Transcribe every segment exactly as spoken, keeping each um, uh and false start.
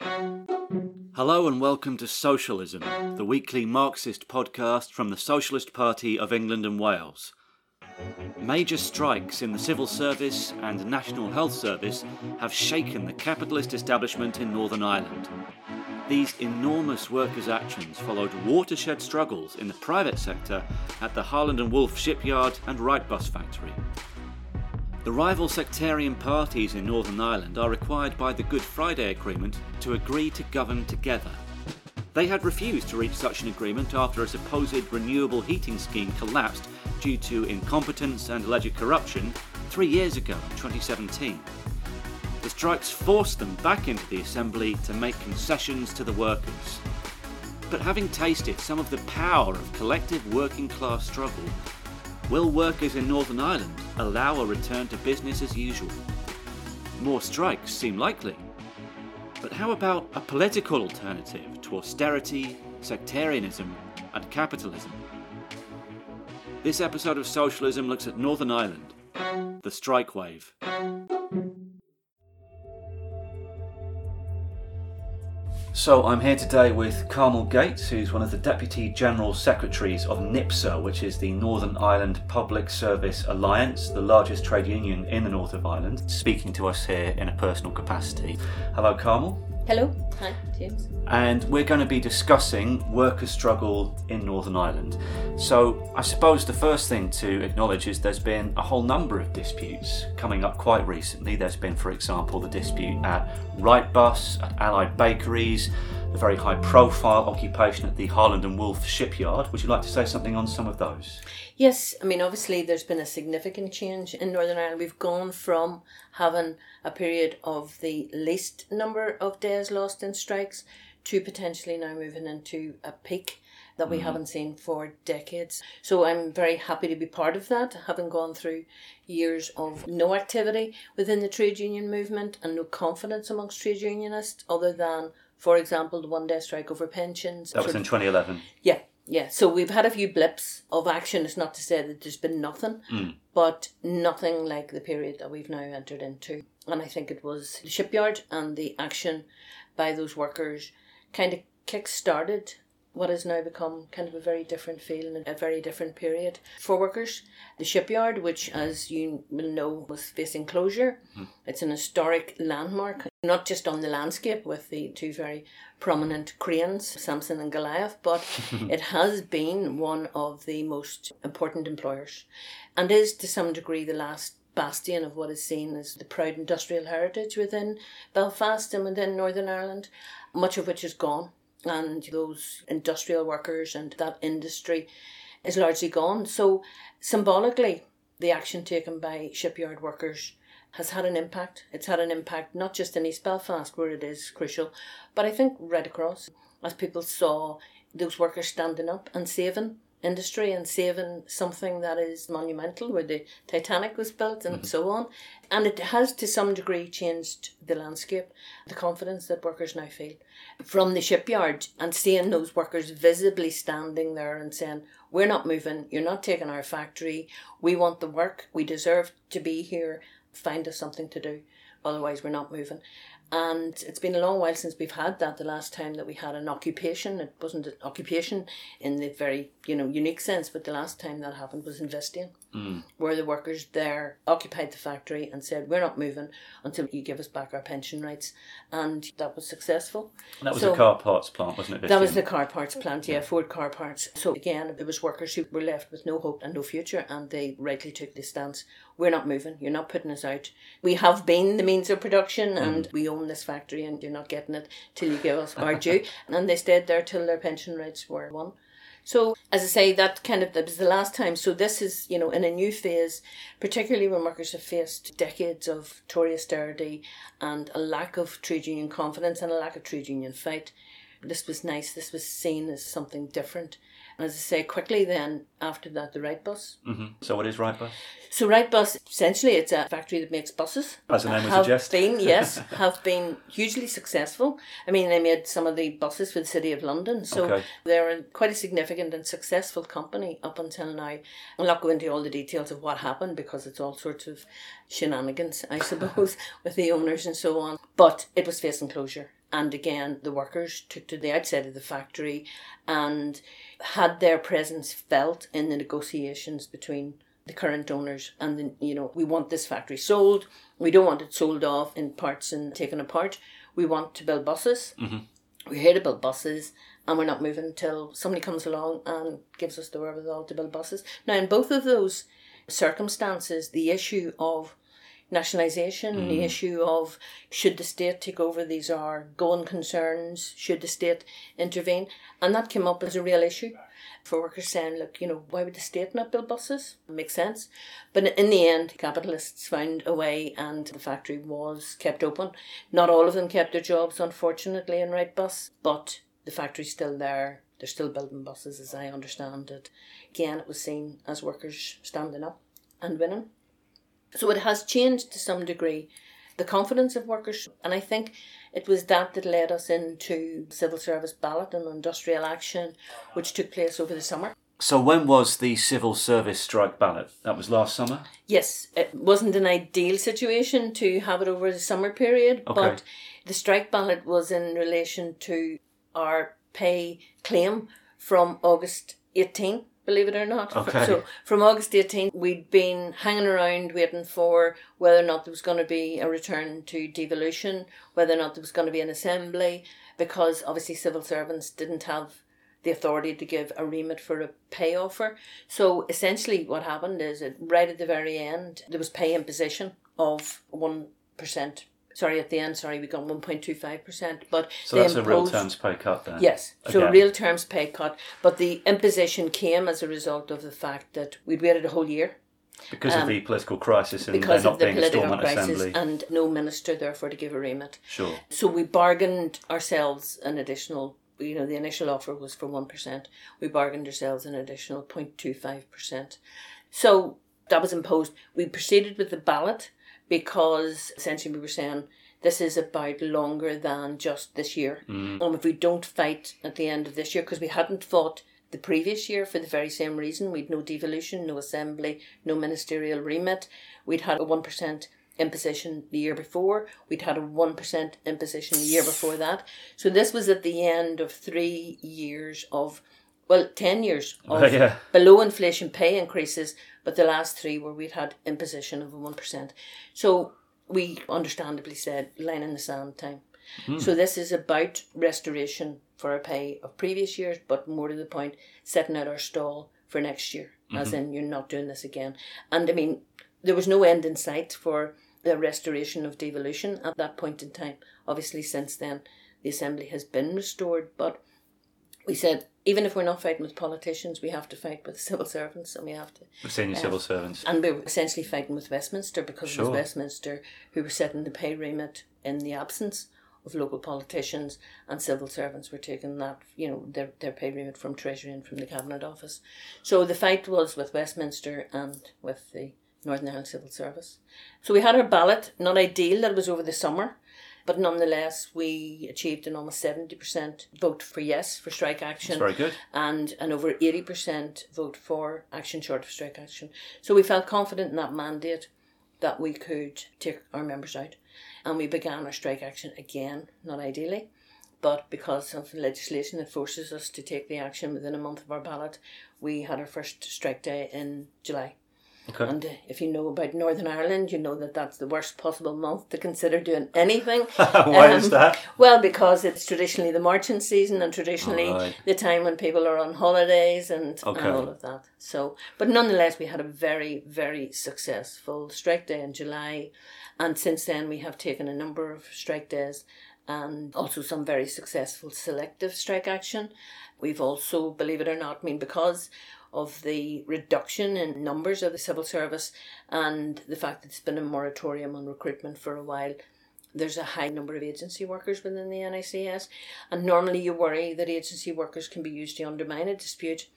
Hello and welcome to Socialism, the weekly Marxist podcast from the Socialist Party of England and Wales. Major strikes in the civil service and National Health Service have shaken the capitalist establishment in Northern Ireland. These enormous workers' actions followed watershed struggles in the private sector at the Harland and Wolff shipyard and Wrightbus factory. The rival sectarian parties in Northern Ireland are required by the Good Friday Agreement to agree to govern together. They had refused to reach such an agreement after a supposed renewable heating scheme collapsed due to incompetence and alleged corruption three years ago in twenty seventeen. The strikes forced them back into the Assembly to make concessions to the workers. But having tasted some of the power of collective working class struggle, will workers in Northern Ireland allow a return to business as usual? More strikes seem likely. But how about a political alternative to austerity, sectarianism and capitalism? This episode of Socialism looks at Northern Ireland, the strike wave. So I'm here today with Carmel Gates, who's one of the Deputy General Secretaries of NIPSA, which is the Northern Ireland Public Service Alliance, the largest trade union in the north of Ireland, speaking to us here in a personal capacity. Hello, Carmel. Hello. Hi, James. And we're going to be discussing worker struggle in Northern Ireland. So I suppose the first thing to acknowledge is there's been a whole number of disputes coming up quite recently. There's been, for example, the dispute at Wrightbus, at Allied Bakeries, the very high-profile occupation at the Harland and Wolff shipyard. Would you like to say something on some of those? Yes, I mean, obviously there's been a significant change in Northern Ireland. We've gone from having a period of the least number of days lost in strikes to potentially now moving into a peak that we mm. haven't seen for decades. So I'm very happy to be part of that, having gone through years of no activity within the trade union movement and no confidence amongst trade unionists other than, for example, the one-day strike over pensions. That was in twenty eleven. Yeah, yeah. So we've had a few blips of action. It's not to say that there's been nothing, mm. but nothing like the period that we've now entered into. And I think it was the shipyard and the action by those workers kind of kick-started what has now become kind of a very different feel and a very different period for workers. The shipyard, which, as you will know, was facing closure, mm. it's an historic landmark, not just on the landscape with the two very prominent cranes, Samson and Goliath, but it has been one of the most important employers and is, to some degree, the last bastion of what is seen as the proud industrial heritage within Belfast and within Northern Ireland, much of which is gone. And those industrial workers and that industry is largely gone. So symbolically, the action taken by shipyard workers has had an impact. It's had an impact not just in East Belfast, where it is crucial, but I think right across, as people saw those workers standing up and saving industry and saving something that is monumental, where the Titanic was built and mm-hmm. so on. And it has, to some degree, changed the landscape, the confidence that workers now feel from the shipyard, and seeing those workers visibly standing there and saying, we're not moving, you're not taking our factory, we want the work, we deserve to be here, find us something to do, otherwise we're not moving. And it's been a long while since we've had that. The last time that we had an occupation, it wasn't an occupation in the very, you know, unique sense, but the last time that happened was in Visteon, mm. where the workers there occupied the factory and said, we're not moving until you give us back our pension rights. And that was successful. And that was so, the car parts plant, wasn't it, Visteon? That was the car parts plant, yeah, yeah, Ford car parts. So again, it was workers who were left with no hope and no future, and they rightly took the stance, we're not moving, you're not putting us out. We have been the means of production, mm. and we own this factory, and you're not getting it till you give us our due. And they stayed there till their pension rights were won. So, as I say, that kind of, that was the last time. So this is, you know, in a new phase, particularly when workers have faced decades of Tory austerity and a lack of trade union confidence and a lack of trade union fight. This was nice. This was seen as something different. And as I say, quickly then, after that, the Wrightbus. Mm-hmm. So what is Wrightbus? So Wrightbus, essentially, it's a factory that makes buses. As the name would suggest. Have been, yes, have been hugely successful. I mean, they made some of the buses for the City of London. So okay. They're quite a significant and successful company up until now. I'll not go into all the details of what happened because it's all sorts of shenanigans, I suppose, with the owners and so on. But it was facing closure. And again, the workers took to the outside of the factory and had their presence felt in the negotiations between the current owners and, the, you know, we want this factory sold. We don't want it sold off in parts and taken apart. We want to build buses. Mm-hmm. We're here to build buses, and we're not moving until somebody comes along and gives us the wherewithal to build buses. Now, in both of those circumstances, the issue of nationalisation, mm. the issue of should the state take over, these are going concerns, should the state intervene, and that came up as a real issue for workers saying, look, you know, why would the state not build buses? Makes sense. But in the end, capitalists found a way and the factory was kept open. Not all of them kept their jobs, unfortunately, in Wrightbus, but the factory's still there. They're still building buses, as I understand it. Again, it was seen as workers standing up and winning. So it has changed to some degree the confidence of workers, and I think it was that that led us into civil service ballot and industrial action, which took place over the summer. So when was the civil service strike ballot? That was last summer? Yes, it wasn't an ideal situation to have it over the summer period, okay. But the strike ballot was in relation to our pay claim from August eighteenth. Believe it or not. Okay. So from August eighteenth, we'd been hanging around waiting for whether or not there was going to be a return to devolution, whether or not there was going to be an assembly, because obviously civil servants didn't have the authority to give a remit for a pay offer. So essentially what happened is it, right at the very end, there was pay imposition of one percent. Sorry, at the end, sorry, we got one point two five percent. But so that's imposed, a real terms pay cut then? Yes, so Again. A real terms pay cut. But the imposition came as a result of the fact that we'd waited a whole year. Because um, of the political crisis and there not the being a Stormont assembly. And no minister, therefore, to give a remit. Sure. So we bargained ourselves an additional, you know, the initial offer was for one percent. We bargained ourselves an additional zero point two five percent. So that was imposed. We proceeded with the ballot, because essentially we were saying this is about longer than just this year. Mm. Um, if we don't fight at the end of this year, because we hadn't fought the previous year for the very same reason, we'd no devolution, no assembly, no ministerial remit. We'd had a one percent imposition the year before. We'd had a one percent imposition the year before that. So this was at the end of three years of, well, ten years of oh, yeah. below inflation pay increases, but the last three where we'd had imposition of a one percent. So we understandably said, line in the sand time. Mm. So this is about restoration for our pay of previous years, but more to the point, setting out our stall for next year, mm-hmm. as in you're not doing this again. And I mean, there was no end in sight for the restoration of devolution at that point in time. Obviously, since then, the Assembly has been restored, but we said, even if we're not fighting with politicians, we have to fight with civil servants, and we have to... With senior uh, civil servants. And we were essentially fighting with Westminster, because sure. it was Westminster who were setting the pay remit in the absence of local politicians, and civil servants were taking that, you know, their, their pay remit from Treasury and from the Cabinet Office. So the fight was with Westminster and with the Northern Ireland Civil Service. So we had our ballot, not ideal, that was over the summer. But nonetheless, we achieved an almost seventy percent vote for yes for strike action. That's very good. And an over eighty percent vote for action short of strike action. So we felt confident in that mandate that we could take our members out. And we began our strike action again, not ideally, but because of legislation that forces us to take the action within a month of our ballot, we had our first strike day in July. Okay. And uh, if you know about Northern Ireland, you know that that's the worst possible month to consider doing anything. Why um, is that? Well, because it's traditionally the marching season and traditionally right. the time when people are on holidays and, okay. and all of that. So, but nonetheless, we had a very, very successful strike day in July. And since then, we have taken a number of strike days and also some very successful selective strike action. We've also, believe it or not, I mean, because... of the reduction in numbers of the civil service and the fact that it's been a moratorium on recruitment for a while, there's a high number of agency workers within the N I C S, and normally you worry that agency workers can be used to undermine a dispute.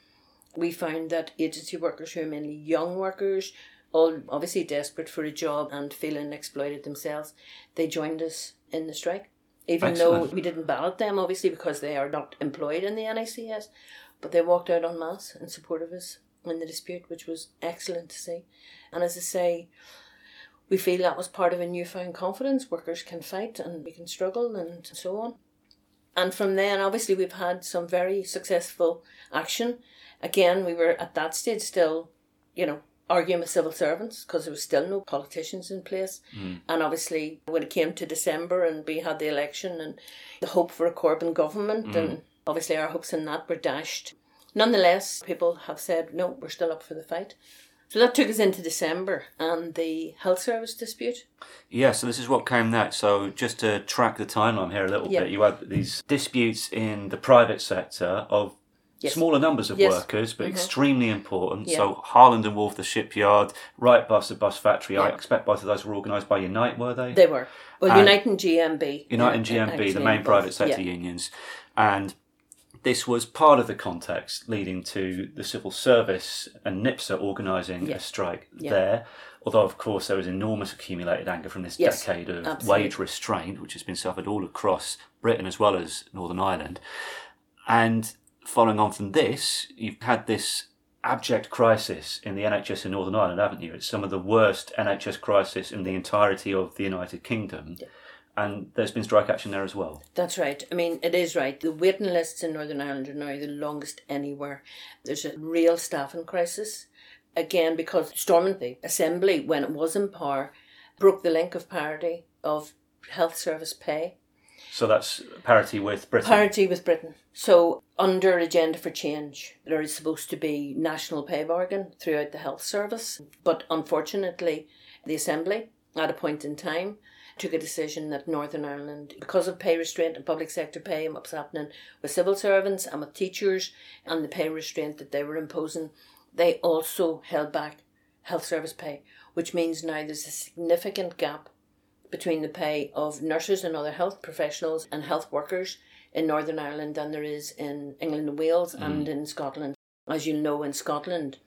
We found that agency workers who are mainly young workers, all obviously desperate for a job and feeling exploited themselves, they joined us in the strike, even Excellent. Though we didn't ballot them, obviously, because they are not employed in the N I C S. But they walked out en masse in support of us in the dispute, which was excellent to see. And as I say, we feel that was part of a newfound confidence. Workers can fight and we can struggle and so on. And from then, obviously, we've had some very successful action. Again, we were at that stage still, you know, arguing with civil servants because there was still no politicians in place. Mm. And obviously, when it came to December and we had the election and the hope for a Corbyn government, mm. and obviously our hopes in that were dashed. Nonetheless, people have said, no, we're still up for the fight. So that took us into December and the health service dispute. Yeah, so this is what came next. So just to track the timeline here a little yeah. bit, you had these disputes in the private sector of yes. smaller numbers of yes. workers, but mm-hmm. extremely important. Yeah. So Harland and Wolff, the shipyard, Wrightbus, the bus factory, yeah. I expect both of those were organised by Unite, were they? They were. Well, and Unite and G M B. Unite and G M B, the main private sector yeah. unions. And this was part of the context leading to the civil service and NIPSA organising yeah. a strike yeah. there. Although, of course, there was enormous accumulated anger from this yes, decade of absolutely. wage restraint, which has been suffered all across Britain as well as Northern Ireland. And following on from this, you've had this abject crisis in the N H S in Northern Ireland, haven't you? It's some of the worst N H S crisis in the entirety of the United Kingdom. Yeah. And there's been strike action there as well. That's right. I mean, it is right. The waiting lists in Northern Ireland are now the longest anywhere. There's a real staffing crisis. Again, because Stormont, the Assembly, when it was in power, broke the link of parity of health service pay. So that's parity with Britain? Parity with Britain. So under Agenda for Change, there is supposed to be national pay bargain throughout the health service. But unfortunately, the Assembly, at a point in time, took a decision that Northern Ireland, because of pay restraint and public sector pay and what was happening with civil servants and with teachers and the pay restraint that they were imposing, they also held back health service pay, which means now there's a significant gap between the pay of nurses and other health professionals and health workers in Northern Ireland than there is in England and Wales mm. and in Scotland. As you know, in Scotland,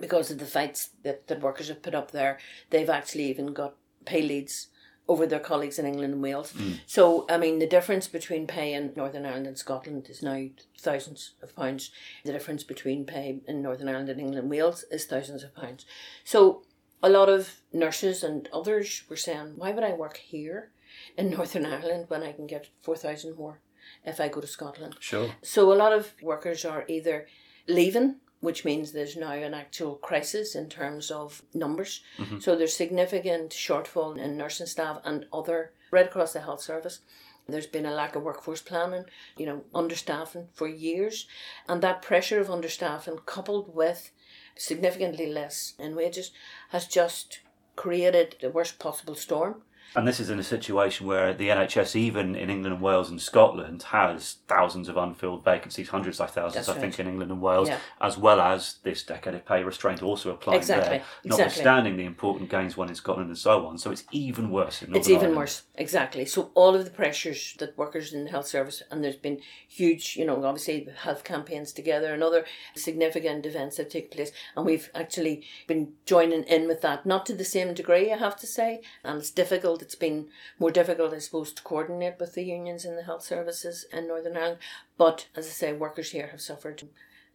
because of the fights that the workers have put up there, they've actually even got pay leads over their colleagues in England and Wales. Mm. So, I mean, the difference between pay in Northern Ireland and Scotland is now thousands of pounds. The difference between pay in Northern Ireland and England and Wales is thousands of pounds. So a lot of nurses and others were saying, why would I work here in Northern Ireland when I can get four thousand more if I go to Scotland? Sure. So a lot of workers are either leaving, which means there's now an actual crisis in terms of numbers. Mm-hmm. So there's significant shortfall in nursing staff and other, right across the health service. There's been a lack of workforce planning, you know, understaffing for years. And that pressure of understaffing coupled with significantly less in wages has just created the worst possible storm. And this is in a situation where the N H S, even in England and Wales and Scotland, has thousands of unfilled vacancies, hundreds of thousands, That's I right. think, in England and Wales, yeah. as well as this decade of pay restraint also applying exactly. there, notwithstanding exactly. the important gains won in Scotland and so on. So it's even worse in Northern It's even Ireland. Worse, exactly. So all of the pressures that workers in the health service, and there's been huge, you know, obviously health campaigns together and other significant events that take place, and we've actually been joining in with that, not to the same degree, I have to say, and it's difficult. It's been more difficult, I suppose, to coordinate with the unions in the health services in Northern Ireland. But, as I say, workers here have suffered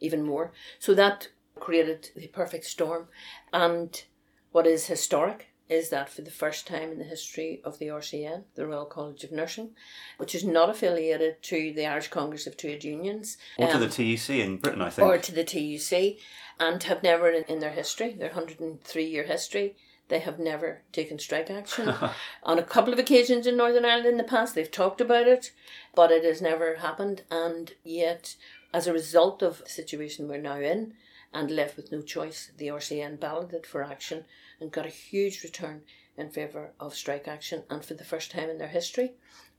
even more. So that created the perfect storm. And what is historic is that for the first time in the history of the R C N, the Royal College of Nursing, which is not affiliated to the Irish Congress of Trade Unions. Or um, to the T U C in Britain, I think. Or to the T U C, and have never in their history, their one hundred three year history, they have never taken strike action. On a couple of occasions in Northern Ireland in the past, they've talked about it, but it has never happened. And yet, as a result of the situation we're now in, and left with no choice, the R C N balloted for action and got a huge return in favour of strike action. And for the first time in their history,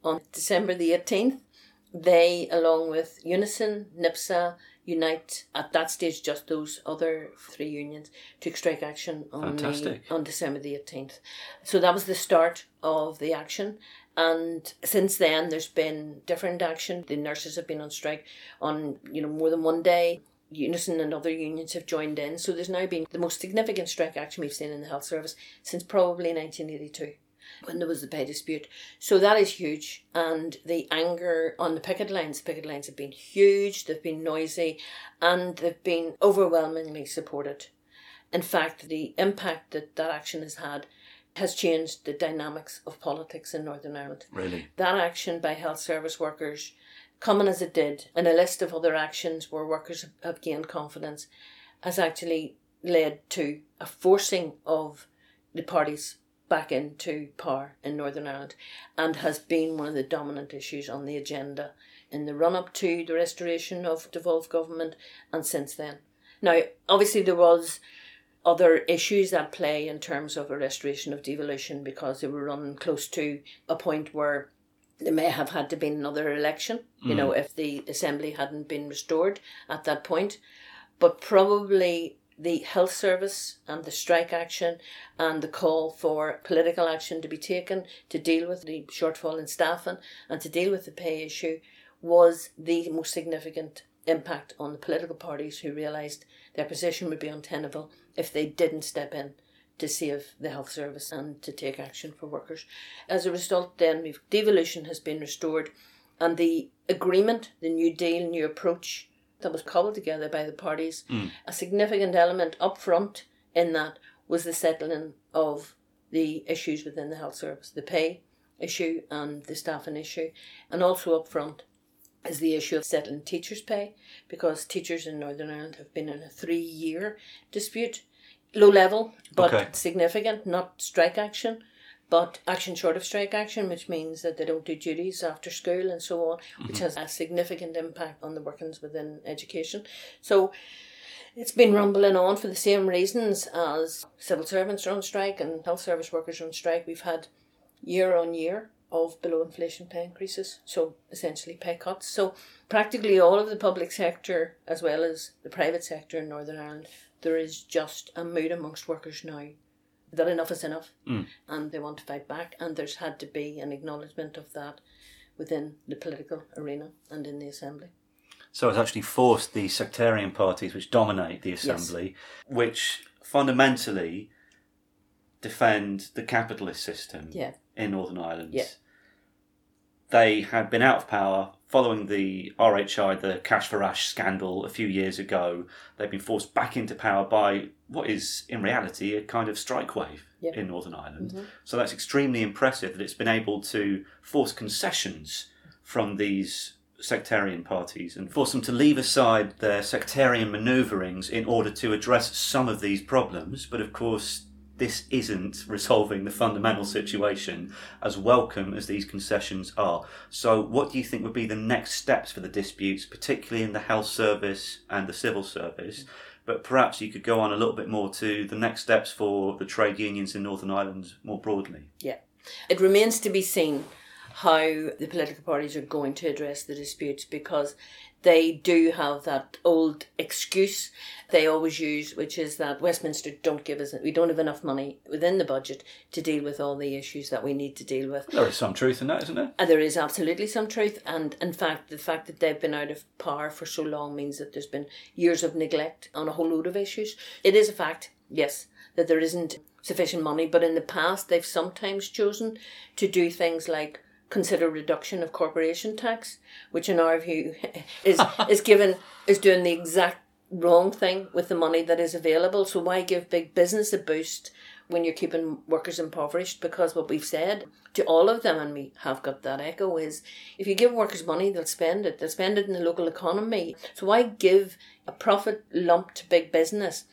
on December the eighteenth, they, along with Unison, NIPSA, Unite, at that stage just those other three unions, took strike action on, the, on December the eighteenth. So that was the start of the action. And since then there's been different action. The nurses have been on strike on, you know, more than one day. Unison and other unions have joined in. So there's now been the most significant strike action we've seen in the health service since probably nineteen eighty-two. When there was the pay dispute. So that is huge. And the anger on the picket lines, picket lines have been huge, they've been noisy, and they've been overwhelmingly supported. In fact, the impact that that action has had has changed the dynamics of politics in Northern Ireland. Really? That action by health service workers, coming as it did, and a list of other actions where workers have gained confidence, has actually led to a forcing of the parties back into power in Northern Ireland, and has been one of the dominant issues on the agenda in the run-up to the restoration of devolved government and since then. Now, obviously there was other issues at play in terms of a restoration of devolution, because they were running close to a point where there may have had to be another election, mm. you know, if the Assembly hadn't been restored at that point. But probably the health service and the strike action and the call for political action to be taken to deal with the shortfall in staffing and to deal with the pay issue was the most significant impact on the political parties, who realised their position would be untenable if they didn't step in to save the health service and to take action for workers. As a result then, devolution has been restored, and the agreement, the New Deal, New Approach that was cobbled together by the parties, mm. a significant element up front in that was the settling of the issues within the health service, the pay issue and the staffing issue, and also up front is the issue of settling teachers' pay, because teachers in Northern Ireland have been in a three-year dispute. Low level, but okay. significant, not strike action, but action short of strike action, which means that they don't do duties after school and so on, mm-hmm. which has a significant impact on the workings within education. So it's been rumbling on for the same reasons as civil servants are on strike and health service workers are on strike. We've had year on year of below inflation pay increases, so essentially pay cuts. So practically all of the public sector, as well as the private sector in Northern Ireland, there is just a mood amongst workers now that enough is enough, mm. and they want to fight back, and there's had to be an acknowledgement of that within the political arena and in the Assembly. So it's actually forced the sectarian parties, which dominate the Assembly, yes. which fundamentally defend the capitalist system yeah. in Northern Ireland. Yeah. They had been out of power following the R H I, the Cash for Ash scandal a few years ago. They've been forced back into power by what is, in reality, a kind of strike wave yeah. in Northern Ireland. Mm-hmm. So that's extremely impressive that it's been able to force concessions from these sectarian parties and force them to leave aside their sectarian manoeuvrings in order to address some of these problems. But of course, this isn't resolving the fundamental situation, as welcome as these concessions are. So what do you think would be the next steps for the disputes, particularly in the health service and the civil service? But perhaps you could go on a little bit more to the next steps for the trade unions in Northern Ireland more broadly. Yeah. It remains to be seen how the political parties are going to address the disputes, because they do have that old excuse they always use, which is that Westminster don't give us, we don't have enough money within the budget to deal with all the issues that we need to deal with. There is some truth in that, isn't there? And there is absolutely some truth. And in fact, the fact that they've been out of power for so long means that there's been years of neglect on a whole load of issues. It is a fact, yes, that there isn't sufficient money. But in the past, they've sometimes chosen to do things like consider reduction of corporation tax, which in our view is is given is doing the exact wrong thing with the money that is available. So why give big business a boost when you're keeping workers impoverished? Because what we've said to all of them, and we have got that echo, is if you give workers money, they'll spend it. They'll spend it in the local economy. So why give a profit lump to big business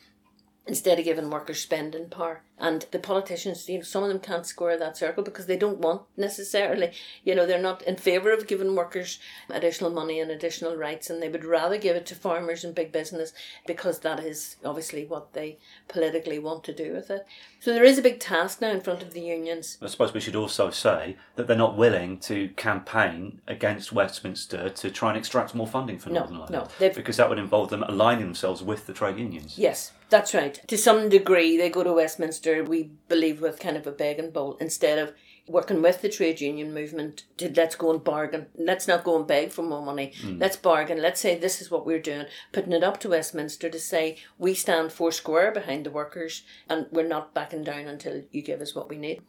instead of giving workers spending power? And the politicians, you know, some of them can't square that circle because they don't want necessarily, you know, they're not in favour of giving workers additional money and additional rights, and they would rather give it to farmers and big business because that is obviously what they politically want to do with it. So there is a big task now in front of the unions. I suppose we should also say that they're not willing to campaign against Westminster to try and extract more funding from Northern Ireland. No, they've... because that would involve them aligning themselves with the trade unions. Yes, that's right. To some degree, they go to Westminster, we believe, with kind of a begging bowl, instead of working with the trade union movement to let's go and bargain, let's not go and beg for more money, mm. let's bargain, let's say this is what we're doing, putting it up to Westminster to say we stand four square behind the workers and we're not backing down until you give us what we need.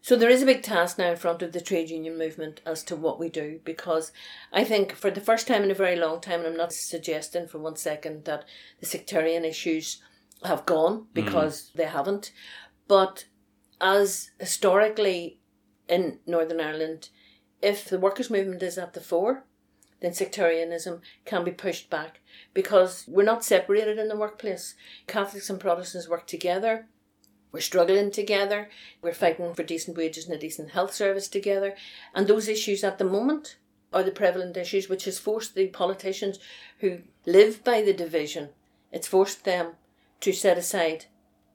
So there is a big task now in front of the trade union movement as to what we do, because I think for the first time in a very long time, and I'm not suggesting for one second that the sectarian issues have gone, because mm. they haven't. But as historically in Northern Ireland, if the workers' movement is at the fore, then sectarianism can be pushed back because we're not separated in the workplace. Catholics and Protestants work together. We're struggling together. We're fighting for decent wages and a decent health service together. And those issues at the moment are the prevalent issues, which has forced the politicians who live by the division, it's forced them to set aside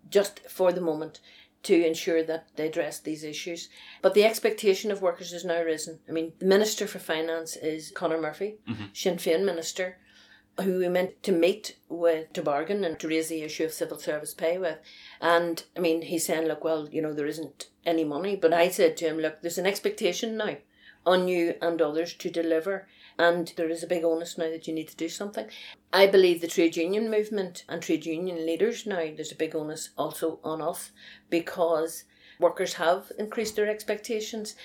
just for the moment to ensure that they address these issues. But the expectation of workers has now risen. I mean, the Minister for Finance is Conor Murphy, mm-hmm. Sinn Féin Minister, who we meant to meet with, to bargain and to raise the issue of civil service pay with. And, I mean, he's saying, look, well, you know, there isn't any money. But I said to him, look, there's an expectation now on you and others to deliver. And there is a big onus now that you need to do something. I believe the trade union movement and trade union leaders now, there's a big onus also on us because workers have increased their expectations.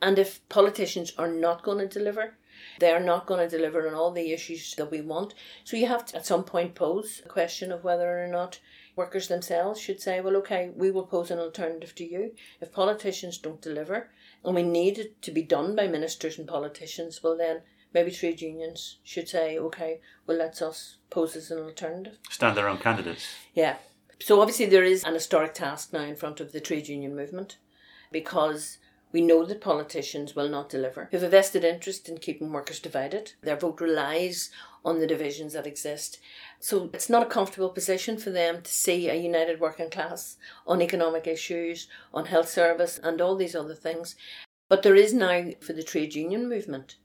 And if politicians are not going to deliver, they are not going to deliver on all the issues that we want. So you have to, at some point, pose the question of whether or not workers themselves should say, well, OK, we will pose an alternative to you. If politicians don't deliver, and we need it to be done by ministers and politicians, well then, maybe trade unions should say, OK, well, let us pose as an alternative. Stand their own candidates. Yeah. So obviously there is an historic task now in front of the trade union movement because we know that politicians will not deliver. They have a vested interest in keeping workers divided. Their vote relies on the divisions that exist. So it's not a comfortable position for them to see a united working class on economic issues, on health service and all these other things. But there is now, for the trade union movement,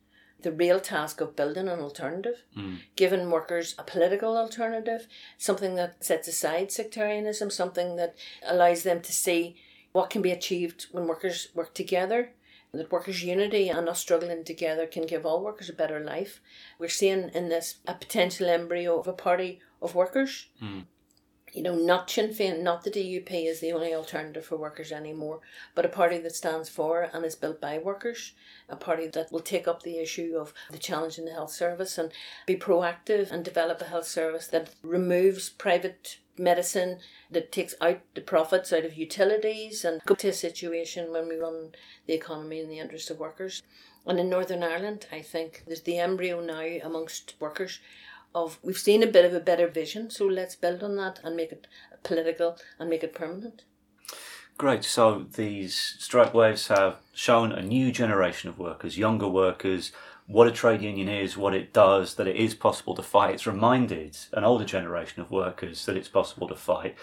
the real task of building an alternative, mm. giving workers a political alternative, something that sets aside sectarianism, something that allows them to see what can be achieved when workers work together, that workers' unity and us struggling together can give all workers a better life. We're seeing in this a potential embryo of a party of workers. Mm. You know, not Sinn Féin, not the D U P is the only alternative for workers anymore, but a party that stands for and is built by workers, a party that will take up the issue of the challenge in the health service and be proactive and develop a health service that removes private medicine, that takes out the profits out of utilities and go to a situation when we run the economy in the interest of workers. And in Northern Ireland, I think there's the embryo now amongst workers of we've seen a bit of a better vision, so let's build on that and make it political and make it permanent. Great, so these strike waves have shown a new generation of workers, younger workers, what a trade union is, what it does, that it is possible to fight. It's reminded an older generation of workers that it's possible to fight,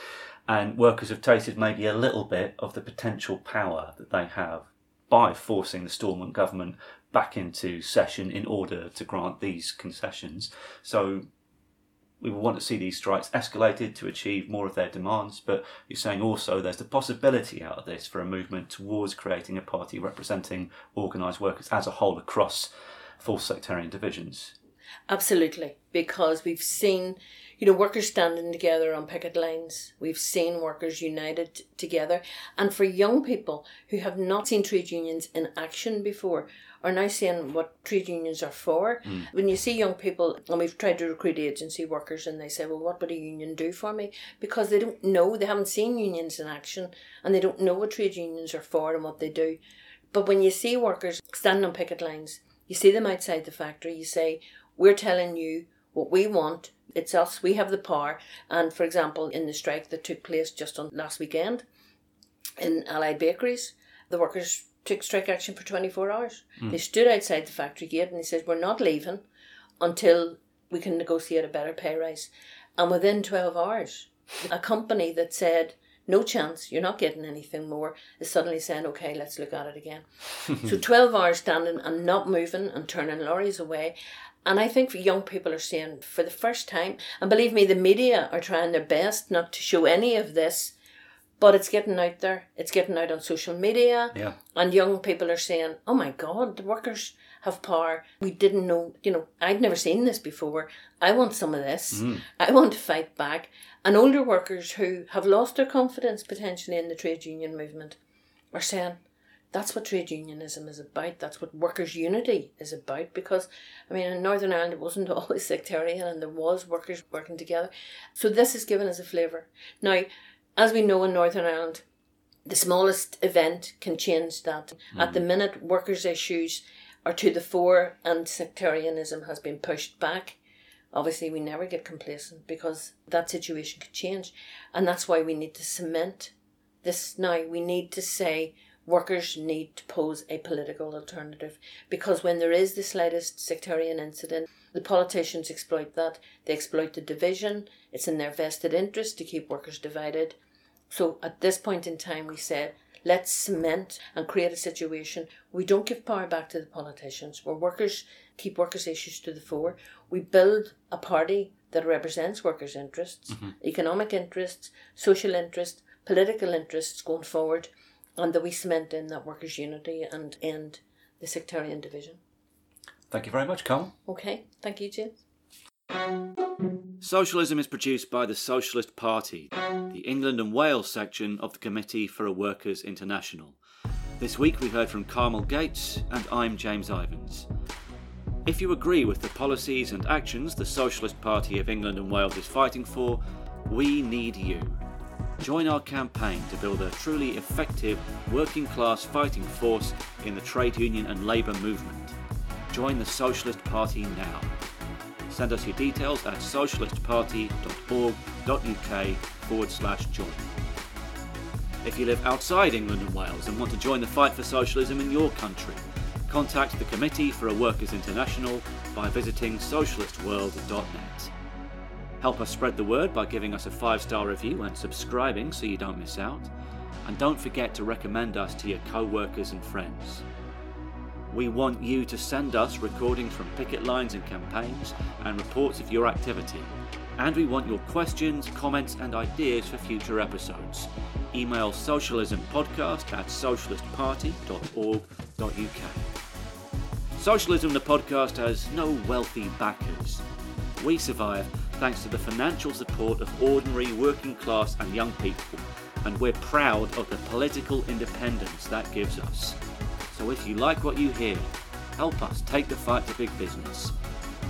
and workers have tasted maybe a little bit of the potential power that they have by forcing the Stormont government back into session in order to grant these concessions. So we will want to see these strikes escalated to achieve more of their demands, but you're saying also there's the possibility out of this for a movement towards creating a party representing organised workers as a whole across full sectarian divisions. Absolutely, because we've seen, you know, workers standing together on picket lines. We've seen workers united together. And for young people who have not seen trade unions in action before are now seeing what trade unions are for. Mm. When you see young people, and we've tried to recruit agency workers, and they say, well, what would a union do for me? Because they don't know, they haven't seen unions in action, and they don't know what trade unions are for and what they do. But when you see workers standing on picket lines, you see them outside the factory, you say, we're telling you what we want. It's us. We have the power. And for example, in the strike that took place just on last weekend in Allied Bakeries, the workers took strike action for twenty-four hours. Mm. They stood outside the factory gate and they said, we're not leaving until we can negotiate a better pay rise. And within twelve hours, a company that said, no chance, you're not getting anything more, is suddenly saying, OK, let's look at it again. So twelve hours standing and not moving and turning lorries away. And I think young people are seeing for the first time, and believe me, the media are trying their best not to show any of this, but it's getting out there. It's getting out on social media. Yeah. And young people are saying, oh my God, the workers have power. We didn't know, you know, I'd never seen this before. I want some of this. Mm. I want to fight back. And older workers who have lost their confidence potentially in the trade union movement are saying, that's what trade unionism is about. That's what workers' unity is about. Because, I mean, in Northern Ireland, it wasn't always sectarian and there was workers working together. So this is given as a flavour. Now, as we know in Northern Ireland, the smallest event can change that. Mm. At the minute, workers' issues are to the fore and sectarianism has been pushed back. Obviously, we never get complacent because that situation could change. And that's why we need to cement this now. We need to say workers need to pose a political alternative, because when there is the slightest sectarian incident, the politicians exploit that. They exploit the division. It's in their vested interest to keep workers divided. So at this point in time, we said, let's cement and create a situation. We don't give power back to the politicians, where workers keep workers' issues to the fore. We build a party that represents workers' interests, mm-hmm. economic interests, social interests, political interests going forward, and that we cement in that workers' unity and end the sectarian division. Thank you very much, Carmel. Okay, thank you, James. Socialism is produced by the Socialist Party, the England and Wales section of the Committee for a Workers' International. This week we heard from Carmel Gates, and I'm James Ivins. If you agree with the policies and actions the Socialist Party of England and Wales is fighting for, we need you. Join our campaign to build a truly effective working-class fighting force in the trade union and labour movement. Join the Socialist Party now. Send us your details at socialistparty.org.uk forward slash join. If you live outside England and Wales and want to join the fight for socialism in your country, contact the Committee for a Workers' International by visiting socialist world dot net. Help us spread the word by giving us a five-star review and subscribing so you don't miss out. And don't forget to recommend us to your co-workers and friends. We want you to send us recordings from picket lines and campaigns and reports of your activity. And we want your questions, comments and ideas for future episodes. Email socialismpodcast at socialistparty.org.uk. Socialism the Podcast has no wealthy backers. We survive thanks to the financial support of ordinary working class and young people, and we're proud of the political independence that gives us. So if you like what you hear, help us take the fight to big business.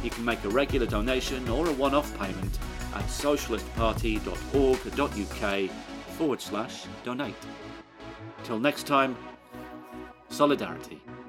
You can make a regular donation or a one-off payment at socialistparty.org.uk forward slash donate. Till next time, solidarity.